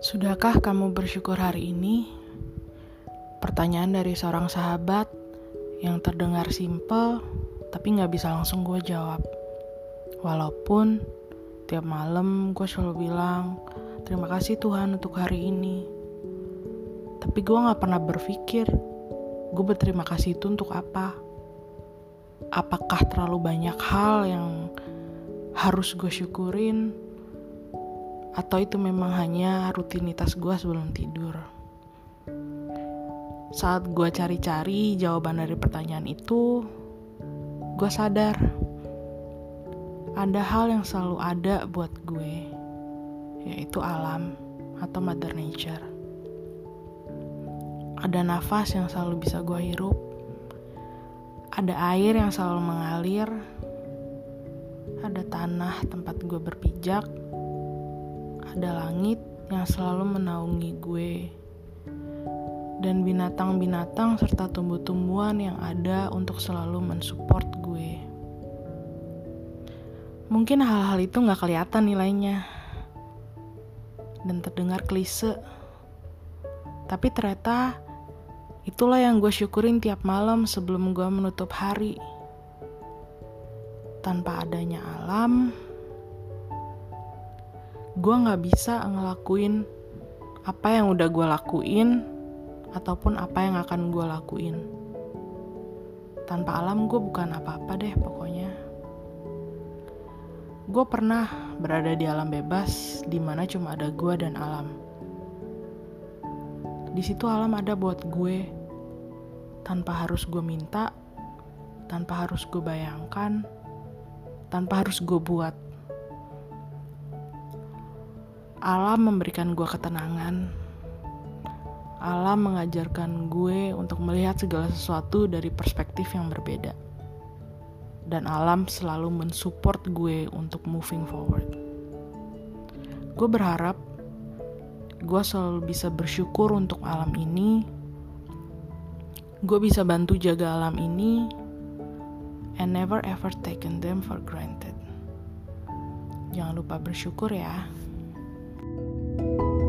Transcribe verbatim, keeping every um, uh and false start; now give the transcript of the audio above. Sudahkah kamu bersyukur hari ini? Pertanyaan dari seorang sahabat yang terdengar simple, tapi gak bisa langsung gue jawab. Walaupun tiap malam gue selalu bilang, terima kasih Tuhan untuk hari ini. Tapi gue gak pernah berpikir, gue berterima kasih itu untuk apa? Apakah terlalu banyak hal yang harus gue syukurin? Atau itu memang hanya rutinitas gue sebelum tidur? Saat gue cari-cari jawaban dari pertanyaan itu, gue sadar ada hal yang selalu ada buat gue, yaitu alam atau Mother Nature. Ada nafas yang selalu bisa gue hirup, ada air yang selalu mengalir, ada tanah tempat gue berpijak, ada langit yang selalu menaungi gue, dan binatang-binatang serta tumbuh-tumbuhan yang ada untuk selalu mensupport gue. Mungkin hal-hal itu gak kelihatan nilainya dan terdengar klise, tapi ternyata itulah yang gue syukurin tiap malam sebelum gue menutup hari. Tanpa adanya alam, gue gak bisa ngelakuin apa yang udah gue lakuin ataupun apa yang akan gue lakuin. Tanpa alam gue bukan apa-apa deh pokoknya. Gue pernah berada di alam bebas di mana cuma ada gue dan alam. Di situ alam ada buat gue, tanpa harus gue minta, tanpa harus gue bayangkan, tanpa harus gue buat. Alam memberikan gue ketenangan. Alam mengajarkan gue untuk melihat segala sesuatu dari perspektif yang berbeda. Dan alam selalu mensupport gue untuk moving forward. Gue berharap gue selalu bisa bersyukur untuk alam ini. Gue bisa bantu jaga alam ini. And never ever taken them for granted. Jangan lupa bersyukur ya. Thank you.